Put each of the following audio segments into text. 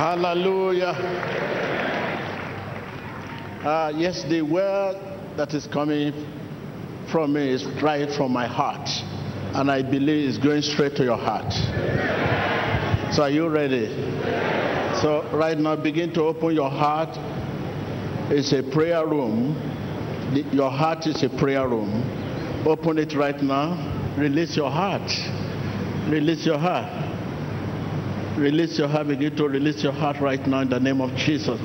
Hallelujah. Yes, the word that is coming from me is right from my heart, and I believe it's going straight to your heart. So are you ready? So right now, begin to open your heart. It's a prayer room. Your heart is a prayer room. Open it right now. Release your heart. Release your heart. Release your heart. Begin to release your heart right now in the name of Jesus.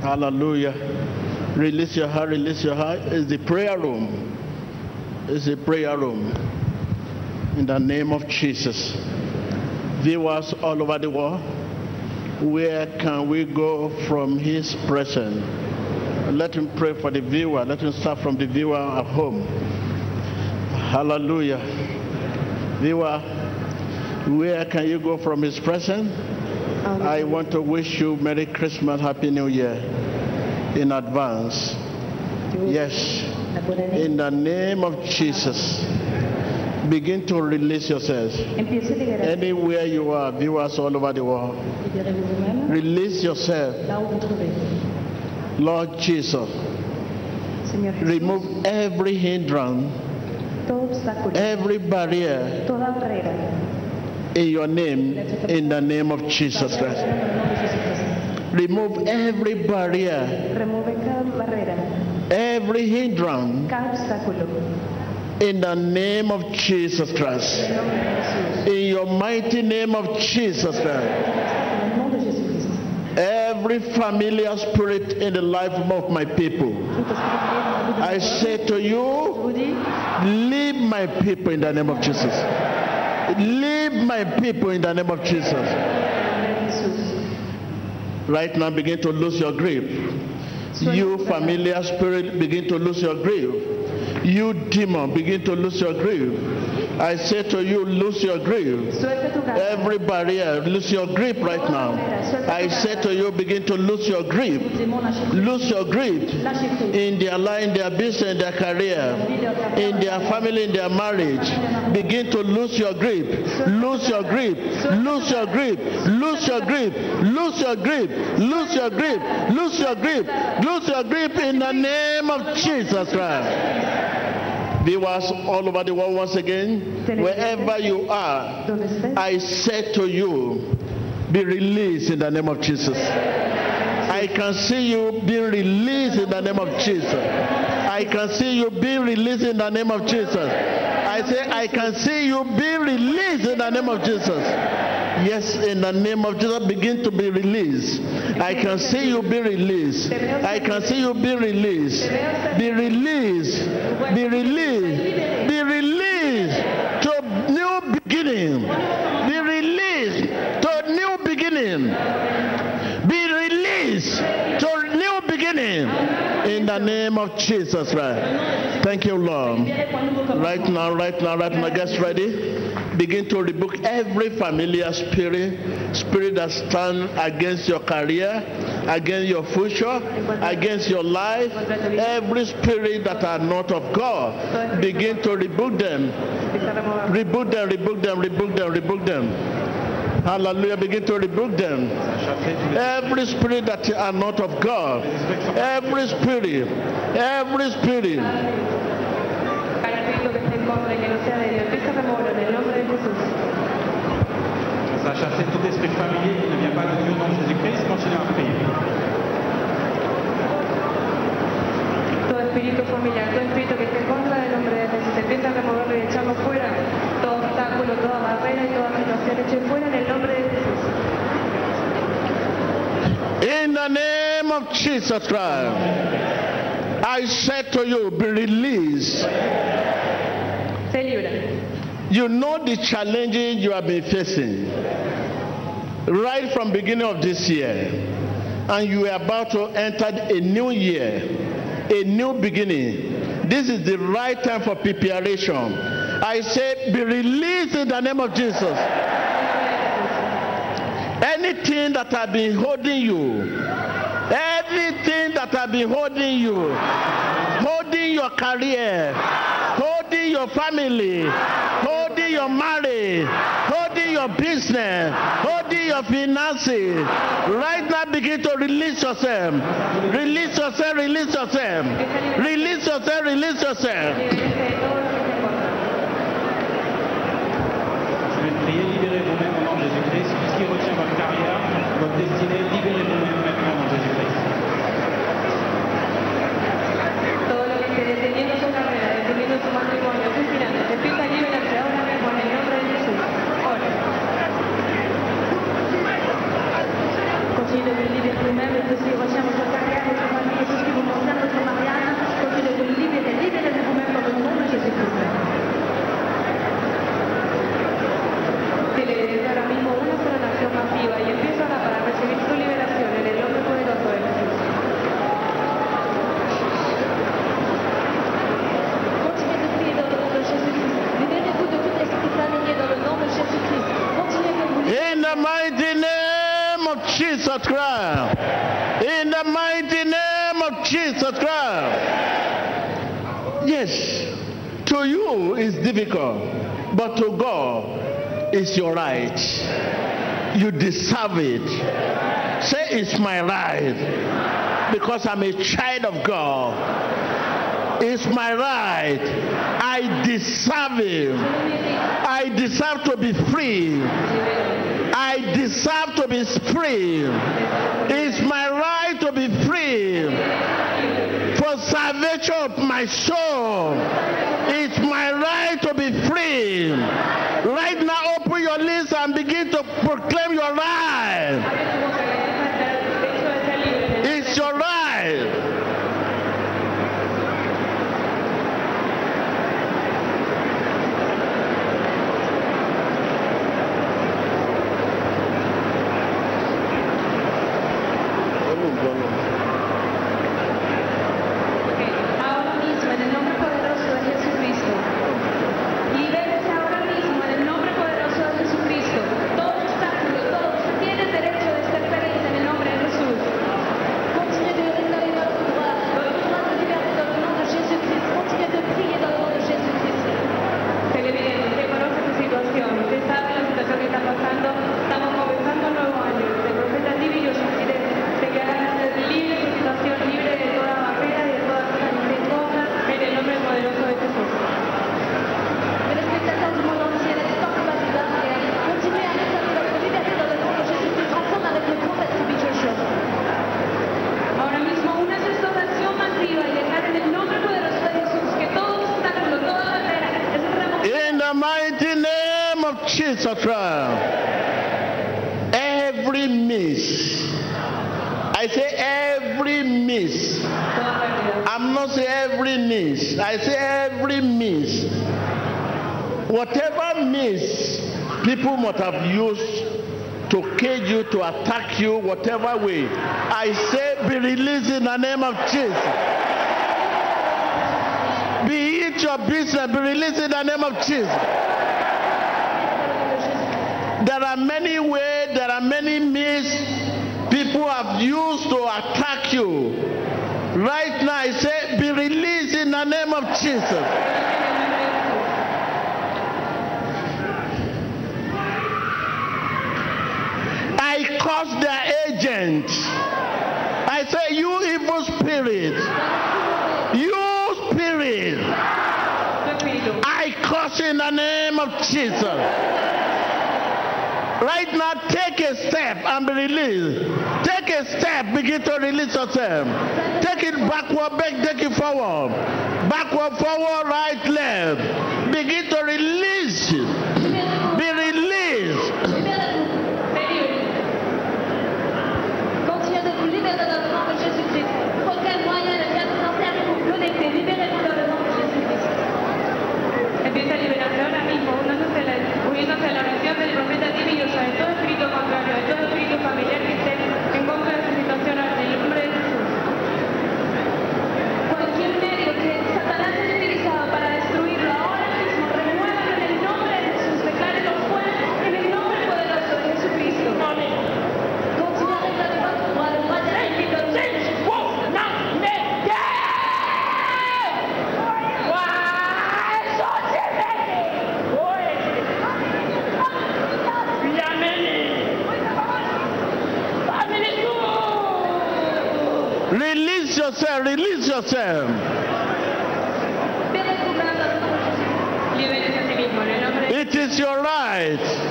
Hallelujah. Release your heart. Release your heart. It's the prayer room. It's the prayer room. In the name of Jesus. Viewers all over the world, where can we go from his presence? Let him pray for the viewer. Let him start from the viewer at home. Hallelujah. Viewer, where can you go from his presence? I want to wish you Merry Christmas, Happy New Year in advance. Yes, in the name of Jesus, begin to release yourselves. Anywhere you are, viewers all over the world, release yourself. Lord Jesus, remove every hindrance, every barrier, in your name, in the name of Jesus Christ. Remove every barrier, every hindrance, in the name of Jesus Christ. In your mighty name of Jesus Christ. Every familiar spirit in the life of my people, I say to you, leave my people in the name of Jesus. Leave my people in the name of Jesus. Right now, begin to lose your grip. You familiar spirit, begin to lose your grip. You demon, begin to lose your grip. I say to you, lose your grip. Every barrier, lose your grip right now. I say to you, begin to lose your grip. Lose your grip in their life, in their business, in their career, in their family, in their marriage. Begin to lose your grip. Lose your grip. Lose your grip. Lose your grip. Lose your grip. Lose your grip. Lose your grip. Lose your grip in the name of Jesus Christ. Viewers all over the world once again, wherever you are, I say to you, be released in the name of Jesus. I can see you being released in the name of Jesus. I can see you being released in the name of Jesus. I say, I can see you being released in the name of Jesus. Yes, in the name of Jesus, begin to be released. I can see you be released. I can see you be released. Be released. Be released. Be released to new beginning. Be released to new beginning. Be released to new beginning. In the name of Jesus Christ. Thank you, Lord. Right now, get ready. Begin to rebuke every familiar spirit that stands against your career, against your future, against your life. Every spirit that are not of God, begin to rebuke them. Rebuke them, rebuke them, rebuke them, rebuke them. Hallelujah, begin to rebuke them. Every spirit that are not of God, every spirit. À chasser tout esprit familier qui ne vient pas de Dieu au nom de Jésus-Christ, continuez à prier. Todo espíritu familiar, todo espíritu que esté en contra del nombre de Jesús, empieza a removerlo y echarlo fuera. Todo obstáculo, toda barrera y toda situación eche fuera en el nombre de Jesús. In the name of Jesus Christ, I said to you, be released. Se libra. You know the challenges you have been facing right from beginning of this year, and you are about to enter a new year, a new beginning. This is the right time for preparation. I say, be released in the name of Jesus. Anything that has been holding you, everything that has been holding your career, holding your family, holding holding your marriage, holding your business, holding your finances. Right now, begin to release yourself. Release yourself, release yourself. Release yourself, release yourself. Je vais prier, libérez vous-même au nom de Jésus-Christ. Ce qui retient votre carrière, votre destinée, libérez vous-même maintenant au nom de Jésus-Christ. Todo lo que esté deteniendo su carrera, deteniendo su matrimonio, sus finanzas, se pita libérate ahora mismo en el nombre de Jesús. Ora. Continue de libérer vous-même et de ce qui retient votre carrière, votre famille, tout ce qui vous concerne, votre mariage. Continue de libérer, libérez vous-même au nom de Jésus-Christ. Ahora mismo una coronación masiva y empiezo a para recibir su liberación en el nombre poderoso de Jesús. Continuez de prier dans le nom de Jésus-Christ. Libérez-vous de toute esprit saligné dans le nom de Jésus-Christ. Continuez de vous libérer. In the mighty name of Jesus Christ. In the mighty name of Jesus Christ. Yes, to you is difficult, but to God it's your right. You deserve it. Say, it's my right. Because I'm a child of God. It's my right. I deserve it. I deserve to be free. I deserve to be free. It's my right to be free. For salvation of my soul. It's my right to be free. Right now, open your lips and begin to proclaim your right. It's your right. Every miss, I say every miss. I'm not saying every miss. I say every miss. Whatever miss people must have used to cage you, to attack you, whatever way. I say be released in the name of Jesus. Be it your business, be released in the name of Jesus. There are many ways, there are many means people have used to attack you. Right now, I say, be released in the name of Jesus. I curse their agent. I say, you evil spirit. You spirit. I curse in the name of Jesus. Right now, take a step and be released. Take a step, begin to release yourself. Take it backward, back, take it forward. Backward, forward, right, left. Begin to release. Be released. Continuez de vous libérer dans le nom de Jésus-Christ. Aucun moyen ne vient vous enfermer pour vous connecter. Libérez-vous dans le nom de Jésus-Christ. Empieza a liberarse ahora mismo, uniéndose a la oración del profeta diviniosa de todo espíritu contrario, de todo espíritu familiar que esté en contra de su situación en el nombre de Jesús. Cualquier medio que Satanás haya utilizado para destruirlo ahora mismo, remuévalo en el nombre de Jesús. Release yourself, release yourself. It is your right.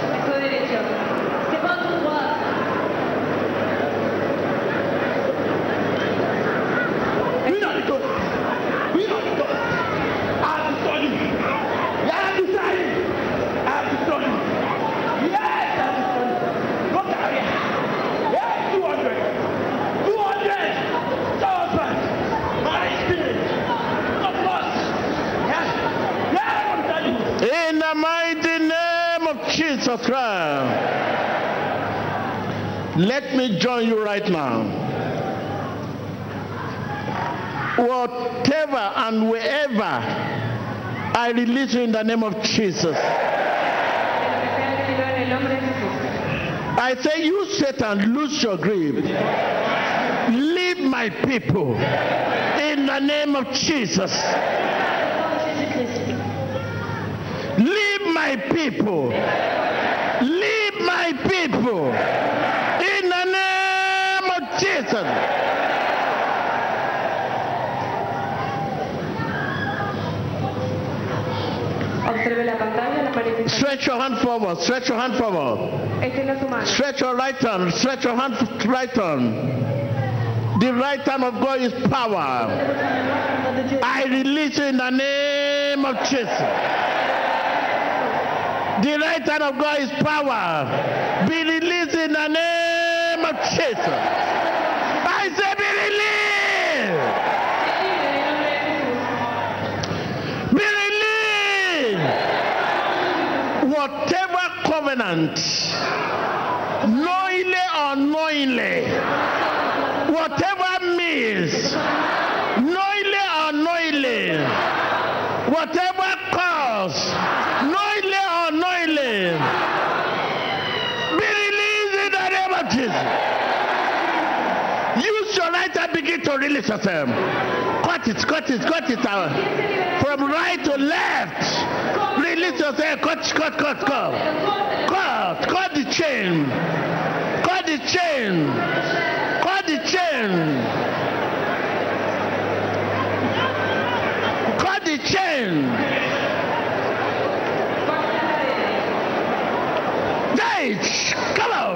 Jesus Christ. Let me join you right now. Whatever and wherever, I release you in the name of Jesus. I say, you Satan, lose your grip. Leave my people in the name of Jesus. Leave my people. Leave my people in the name of Jesus. Stretch your hand forward. Stretch your hand forward. Stretch your right hand. Stretch your hand right hand. The right hand of God is power. I release you in the name of Jesus. The right hand of God is power. Be released in the name of Jesus. I say be released. Be released. Whatever covenant, knowingly or unknowingly, whatever means, knowingly or unknowingly, whatever cause, knowingly or unknowingly, be released in the name of Jesus. Use your right and begin to release yourself. Cut it out. From right to left, release yourself. Cut. Cut the chain. Cut the chain. Come on. Dave.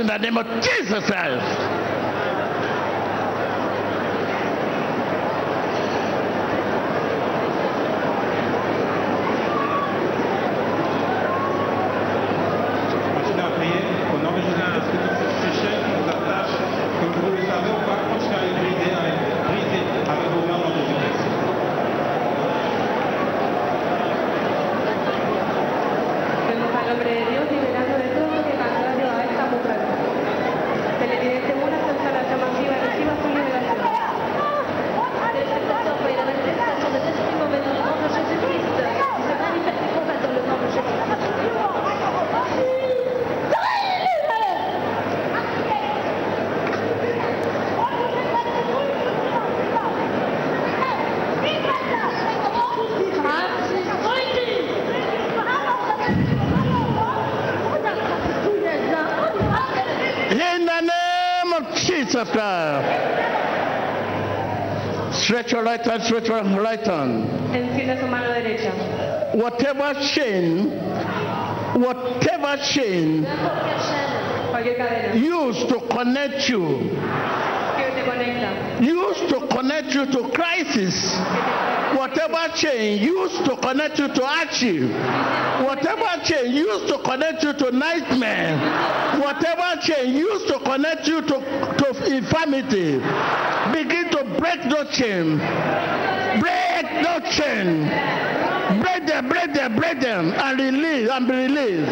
In the name of Jesus Christ. Stretch your right hand, stretch your right hand. Whatever chain used to connect you to crisis, whatever chain used to connect you to achieve, whatever chain used to connect you to nightmare, whatever chain used to connect you to infirmity, begin to break those chains. Break them, and release.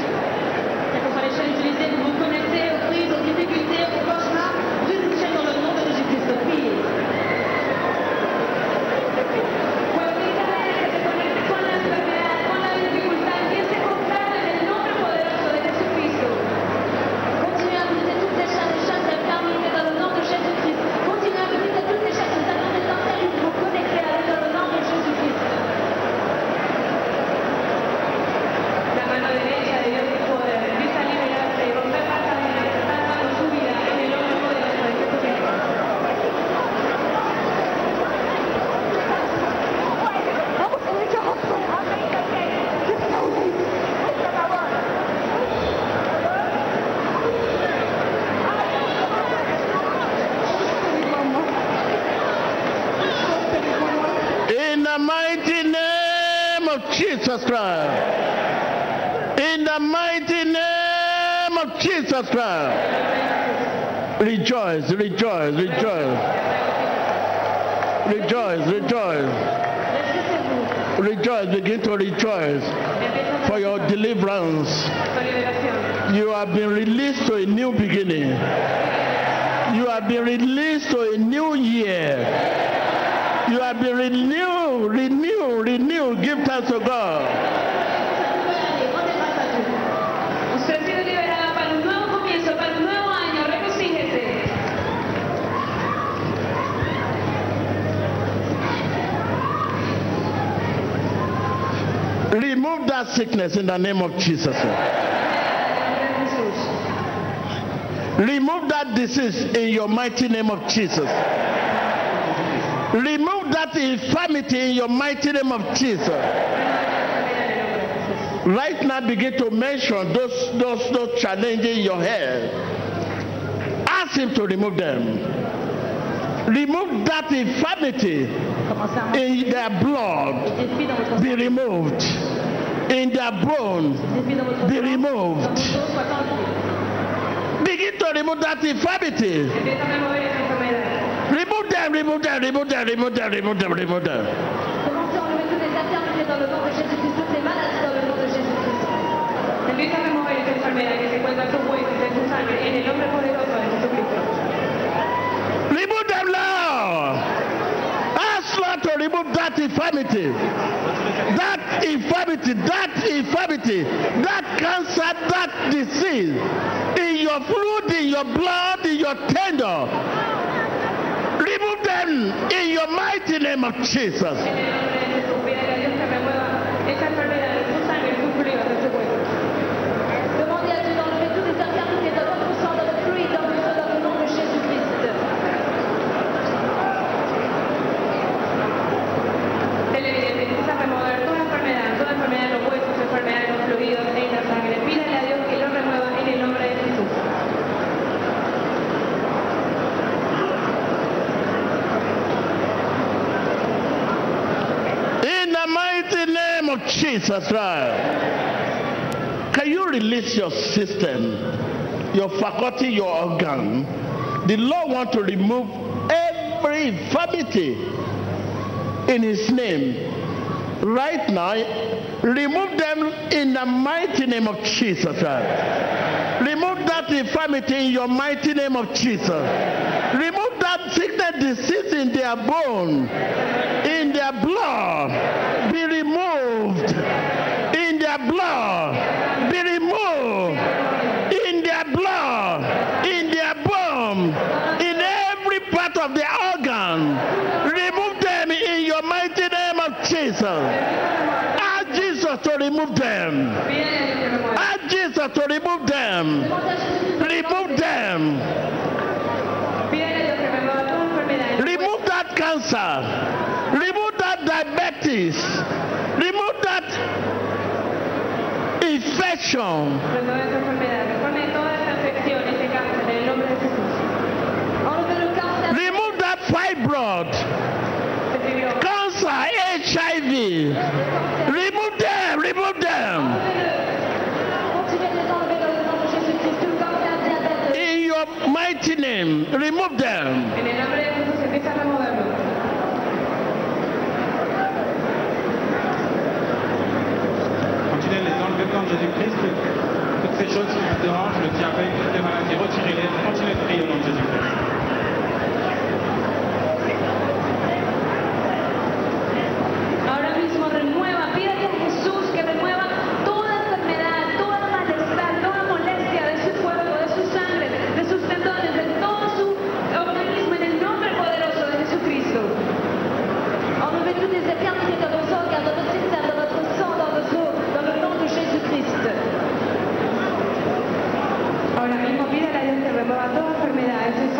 Jesus Christ. In the mighty name of Jesus Christ. Rejoice, rejoice, rejoice. Rejoice, rejoice. Rejoice, begin to rejoice for your deliverance. You have been released to a new beginning. You have been released to a new year. You have been renewed, renewed, renewed. Give thanks to God. Remove that sickness in the name of Jesus. Remove that disease in your mighty name of Jesus. Remove that infirmity in your mighty name of Jesus. Right now, begin to mention those challenges in your head. Ask him to remove them. Remove that infirmity in their blood. Be removed. In their bone. Be removed. Begin to remove that infirmity. Remove them, remove them, remove them, remove them, remove them, remove them. Remove them, Lord. Ask Lord to remove that infirmity. That infirmity, that infirmity, that cancer, that disease. In your fluid, in your blood, in your tender. Remove them in your mighty name of Jesus. Jesus Christ. Can you release your system, your faculty, your organ? The Lord wants to remove every infirmity in his name. Right now, remove them in the mighty name of Jesus Christ. Remove that infirmity in your mighty name of Jesus. Remove that sickness, disease in their bone, in their blood. Be removed. In their blood. Be removed. In their blood. In their bone. In every part of the organ. Remove them in your mighty name of Jesus. Ask Jesus to remove them. Ask Jesus to remove them. Remove them. Remove that cancer. Remove that diabetes. Remove that infection. Remove that fibroid. Cancer, HIV. Remove them. Remove them. In your mighty name, remove them. chose qui vous dérange, le diabète, les maladies, retirez-les, continuez de prier au nom de Jésus-Christ.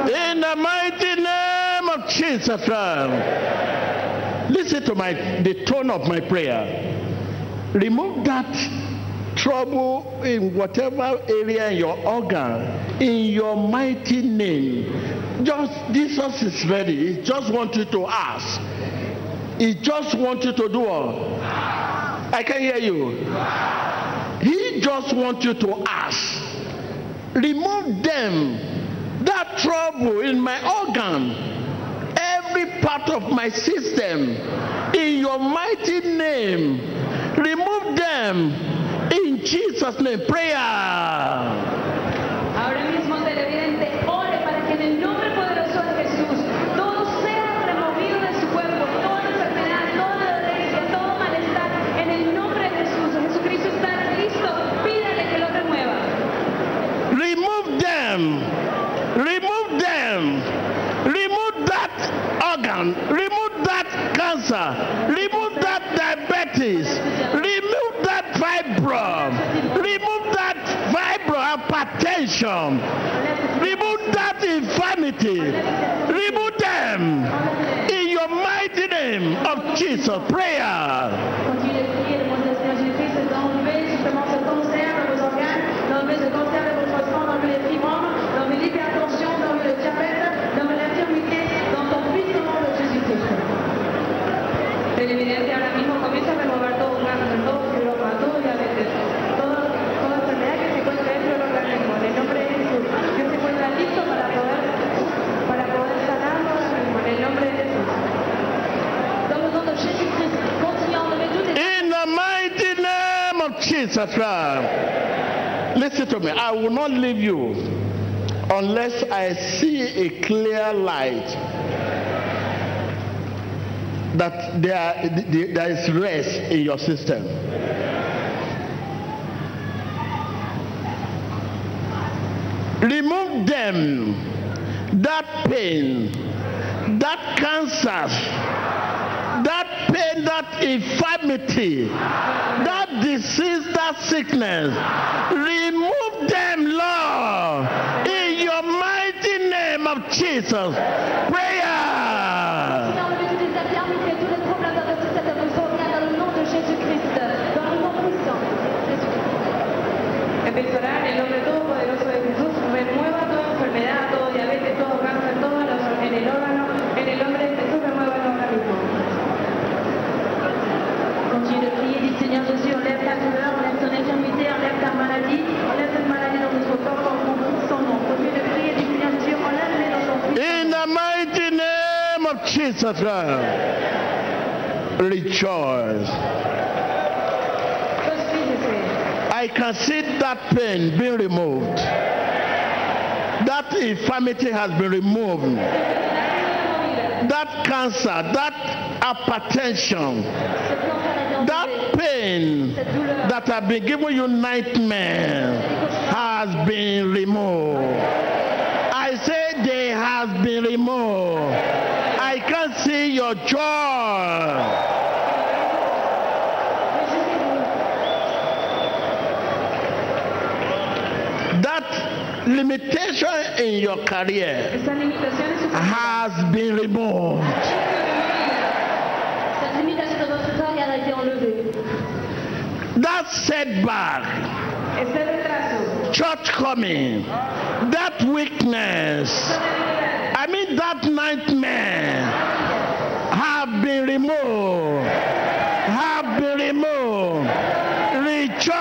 In the mighty name of Jesus Christ, listen to the tone of my prayer. Remove that trouble in whatever area in your organ, in your mighty name. Just Jesus is ready. He just wants you to ask. He just wants you to do all. I can hear you. He just wants you to ask. Remove them, that trouble in my organ, every part of my system, in your mighty name. Remove them in Jesus' name. Prayer. Ahora mismo, televidente, ore para que en el nombre poderoso de Jesús todo sea removido de su cuerpo, toda enfermedad, toda dolencia, todo malestar, en el nombre de Jesús. Jesucristo está listo. Pídale que lo remueva. Remove them, remove them, remove that organ, remove that cancer, remove that diabetes, remove that fibro, remove that hypertension, remove that infirmity, remove them in your mighty name of Jesus. Prayer. Televidente, ahora mismo comienza a remover todo cáncer, todo fibroma, todo diabetes, toda enfermedad que se encuentra dentro del organismo. En el nombre de Jesús, Dios se encuentra listo para poder sanarlo ahora mismo. En el nombre de Jesús. In the mighty name of Jesus Christ. Listen to me. I will not leave you unless I see a clear light that there is rest in your system. Remove them, that pain, that cancer, that pain, that infirmity, that disease, that sickness. Remove them, Lord, in your mighty name of Jesus. Prayer. Orar en el nombre todopoderoso de Jesús, remueva toda enfermedad, todo diabetes, todo cáncer, todo en el órgano, en el nombre de Jesús, remueva el organismo. Continue de prier, dit Seigneur Jésus, enlève ta douleur, enlève ton infirmité, enlève ta maladie, enlève cette maladie dans notre corps, en son nom. Continue de prier, dit Seigneur Jésus, enlève-les dans ton fils. In the mighty name of Jesus Christ, rejoice. I can see that pain being removed. That infirmity has been removed. That cancer, that hypertension, that pain that has been giving you nightmare has been removed. I say they have been removed. I can see your joy. That limitation in your career has been removed. That setback, shortcoming, that weakness, that nightmare have been removed. Have been removed. Rejoice.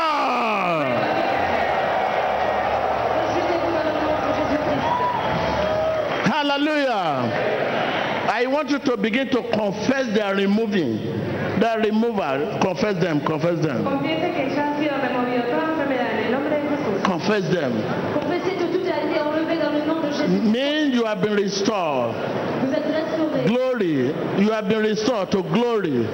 Hallelujah. I want you to begin to confess they are removing. They are removal. Confess them. Confess them. Confess confess them. Men, you have been restored. Glory, you have been restored to glory.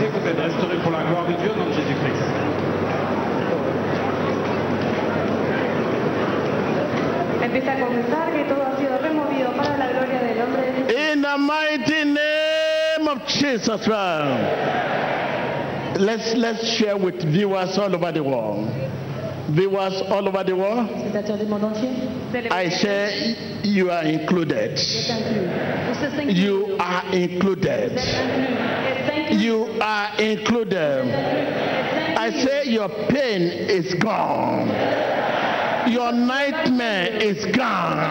Vous êtes restaurés pour la gloire de Dieu dans Jésus-Christ. Empieza a confesar que todo ha sido removido para la gloria del nombre de Jesús. In the mighty name of Jesus Christ. Let's share with viewers all over the world. Viewers all over the world. I say you are included. You are included. You are included. I say your pain is gone. Your nightmare is gone.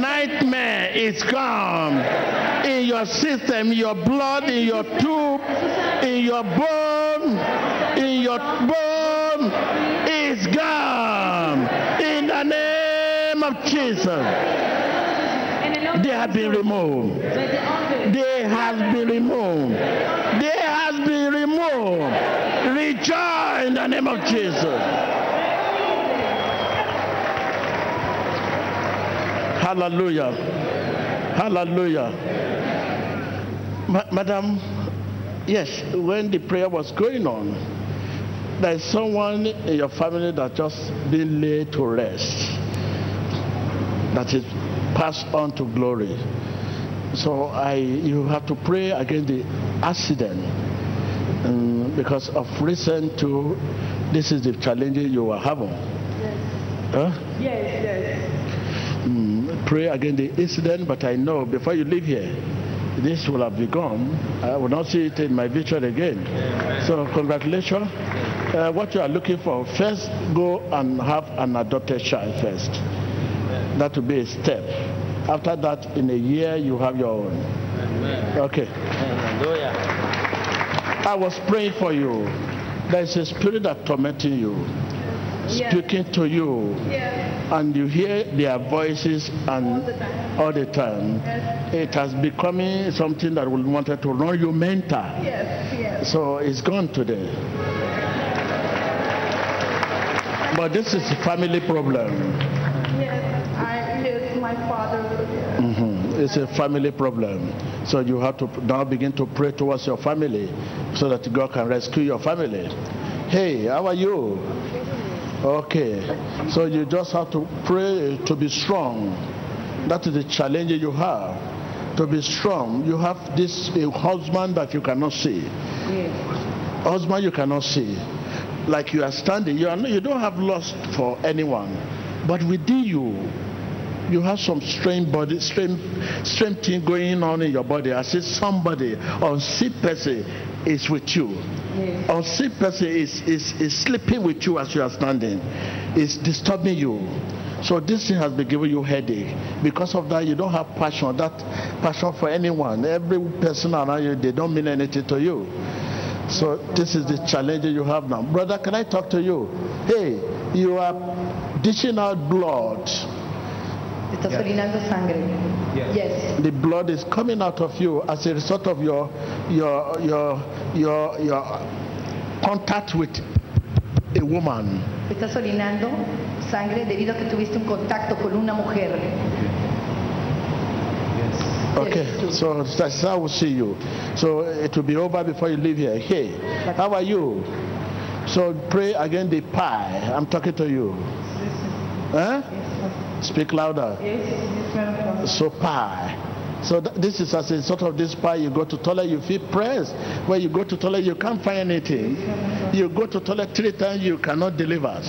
Nightmare is gone. In your system, your blood, in your tube, in your bone, is gone. In the name of Jesus. They have been removed. They have been removed. They have been removed. Rejoice in the name of Jesus. Hallelujah. Hallelujah. Madam, yes, when the prayer was going on, there's someone in your family that just been laid to rest. That is pass on to glory. So you have to pray against the accident because of reason to this is the challenge you are having. Yes. Huh? Yes, yes. Pray against the incident, but I know before you leave here, this will have begun. I will not see it in my vision again. So congratulations. What you are looking for, first go and have an adopted child first. That will be a step. After that, in a year, you have your own. Amen. Okay. Hallelujah. I was praying for you. There is a spirit that tormenting you, speaking to you, and you hear their voices and all the time. Yes. It has become something that will want to run you mental. Yes. Yes. So it's gone today. But this is a family problem. My father. It's a family problem, so you have to now begin to pray towards your family so that God can rescue your family. Hey, how are you? Okay, so you just have to pray to be strong. That is the challenge you have, to be strong. You have this husband that you cannot see. Yes. Husband you cannot see, like you are standing. You don't have lust for anyone, but within you. You have some strange thing going on in your body. I see somebody, unseen person is with you. Yes. Unseen person is sleeping with you as you are standing. It's disturbing you. So this thing has been giving you headache. Because of that, you don't have passion. That passion for anyone. Every person around you, they don't mean anything to you. So this is the challenge you have now. Brother, can I talk to you? Hey, you are dishing out blood. Yes. Yes. Yes. The blood is coming out of you as a result of your contact with a woman. Estás orinando sangre debido a que tuviste un contacto con una mujer. Okay, so that's how we see you. So it will be over before you leave here. Hey, how are you? So pray against the pie. I'm talking to you. Huh? Speak louder. Yes. So pie. So this is as a sort of this pie. You go to toilet, you feel pressed. When you go to toilet, you can't find anything. You go to toilet 3 times, you cannot deliver.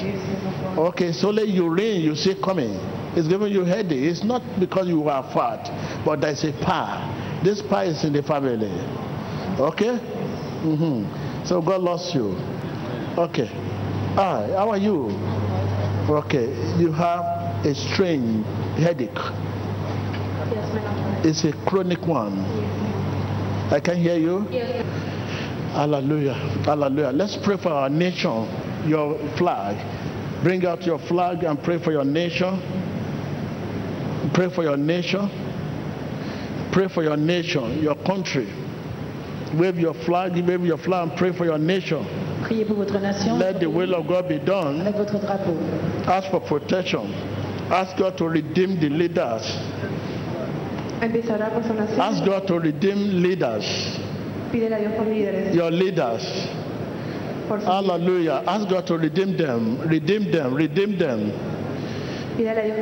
Okay, so let you rain, you see coming. It's giving you headache. It's not because you are fat, but there's a pie. This pie is in the family. Okay? So God loves you. Okay. Ah, how are you? Okay, you have a strange headache. Yes, it's a chronic one. Yes. I can hear you. Yes. Hallelujah. Hallelujah. Let's pray for our nation, your flag. Bring out your flag and pray for your nation. Pray for your nation. Pray for your nation, your country. Wave your flag and pray for your nation. Priez pour votre nation. Let the will of God be done. Avec votre drapeau. Ask for protection. Ask God to redeem the leaders. Ask God to redeem leaders. Your leaders. Hallelujah. Ask God to redeem them. Redeem them. Redeem them.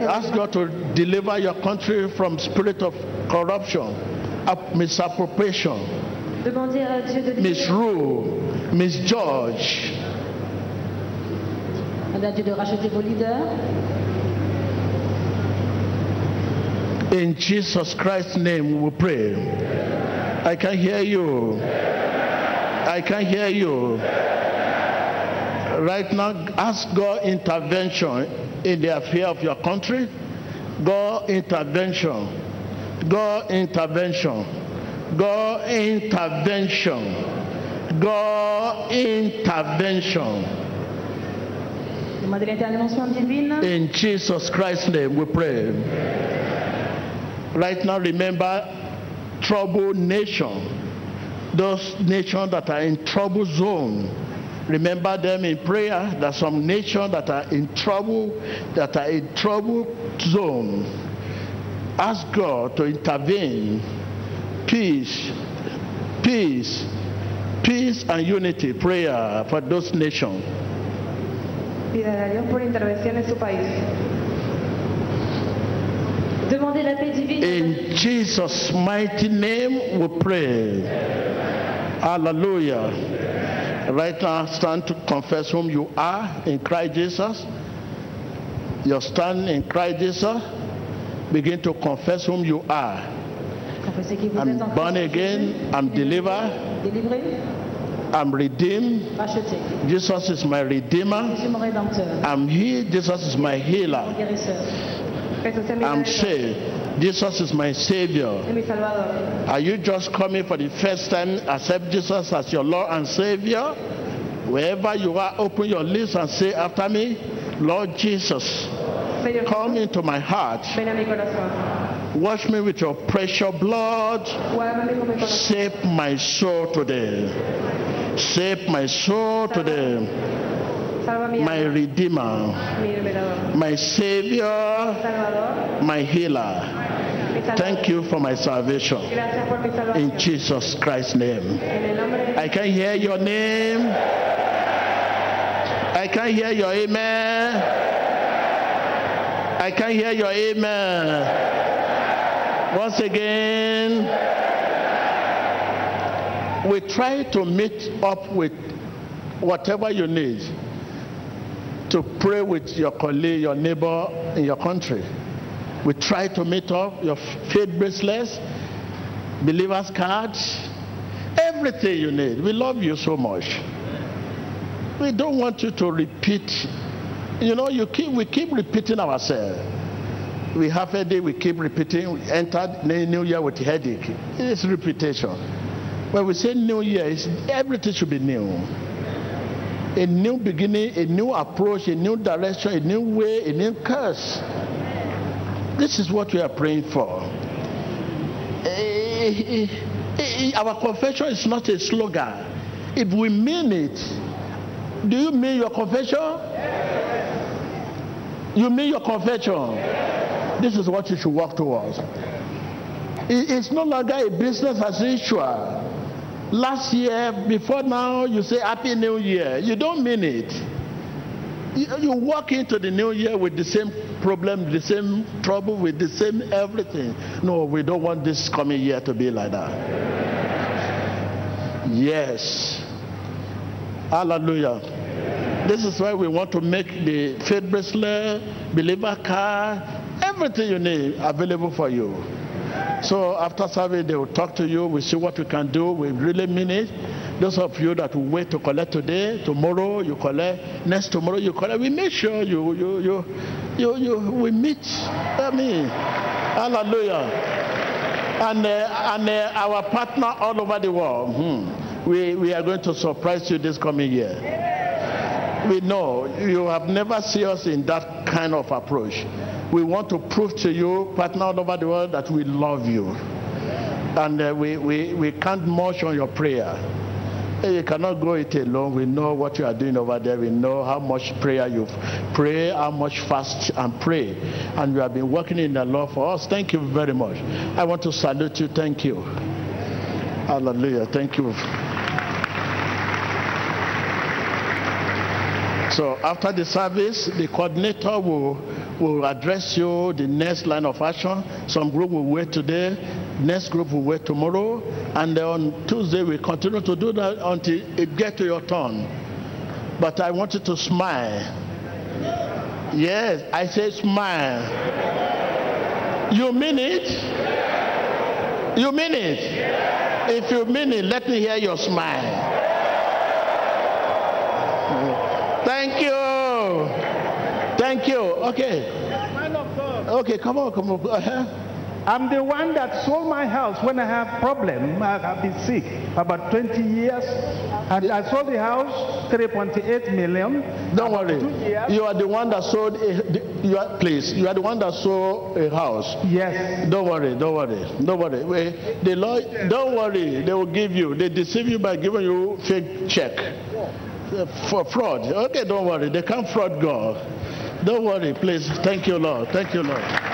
Ask God to deliver your country from spirit of corruption, misappropriation, misrule, misjudge. In Jesus Christ's name we pray. I can hear you. I can hear you. Right now, ask God intervention in the affair of your country. God intervention. God intervention. God intervention. God intervention. In Jesus Christ's name we pray. Right now, remember troubled nation. Those nations that are in trouble zone. Remember them in prayer. There are some nations that are in trouble, that are in trouble zone. Ask God to intervene. Peace, peace, peace and unity prayer for those nations. Pídale a Dios por intervención en su país. Demandez la paix divine. In Jesus' mighty name we pray. Hallelujah. Right now, stand to confess whom you are in Christ Jesus. You stand in Christ Jesus. Begin to confess whom you are. I'm born again. I'm delivered. I'm redeemed. Jesus is my redeemer. I'm healed. Jesus is my healer. I'm saved. Jesus is my Savior. Are you just coming for the first time? Accept Jesus as your Lord and Savior. Wherever you are, open your lips and say after me, Lord Jesus, come into my heart. Wash me with your precious blood. Save my soul today. Save my soul today. My Redeemer, my Savior, my Healer. Thank you for my salvation. In Jesus Christ's name. I can hear your name. I can hear your amen. I can hear your amen. Once again, we try to meet up with whatever you need. To pray with your colleague, your neighbor in your country. We try to meet up your faith bracelets, believers cards, everything you need. We love you so much. We don't want you to repeat. You know, we keep repeating ourselves. We have a day, we keep repeating. We entered the new year with headache. It's repetition. When we say new year, everything should be new. A new beginning, a new approach, a new direction, a new way, a new curse. This is what we are praying for. Our confession is not a slogan. If we mean it, do you mean your confession? Yes. You mean your confession? Yes. This is what you should work towards. It's no longer a business as usual. Last year, before now, you say Happy New Year. You don't mean it. You walk into the new year with the same problem, the same trouble, with the same everything. No, we don't want this coming year to be like that. Yes. Hallelujah. This is why we want to make the faith bracelet, believer card, everything you need available for you. So after survey, they will talk to you. We'll see what we can do. We really mean it. Those of you that will wait to collect today, tomorrow you collect, next tomorrow you collect. We make sure we meet. I mean, hallelujah. And our partner all over the world. we are going to surprise you this coming year. We know you have never seen us in that kind of approach. We want to prove to you, partner all over the world, that we love you. And we can't munch on your prayer. You cannot go it alone. We know what you are doing over there. We know how much prayer you pray, how much fast and pray. And you have been working in the Lord for us. Thank you very much. I want to salute you. Thank you. Hallelujah. Thank you. So after the service, the coordinator will address you the next line of action. Some group will wait today, next group will wait tomorrow, and then on Tuesday we continue to do that until it gets to your turn. But I want you to smile. Yes, I say smile. You mean it? You mean it? If you mean it, let me hear your smile. Thank you. Thank you. Okay. Okay, come on, come on. I'm the one that sold my house when I have problem. I have been sick about 20 years. And I sold the house, 3.8 million. Don't worry. You are the one that sold you are the one that sold a house. Yes. Don't worry, don't worry. Don't worry. The Lord, don't worry. They will give you. They deceive you by giving you fake check. For fraud. Okay, don't worry. They can't fraud God. Don't worry, please. Thank you, Lord. Thank you, Lord.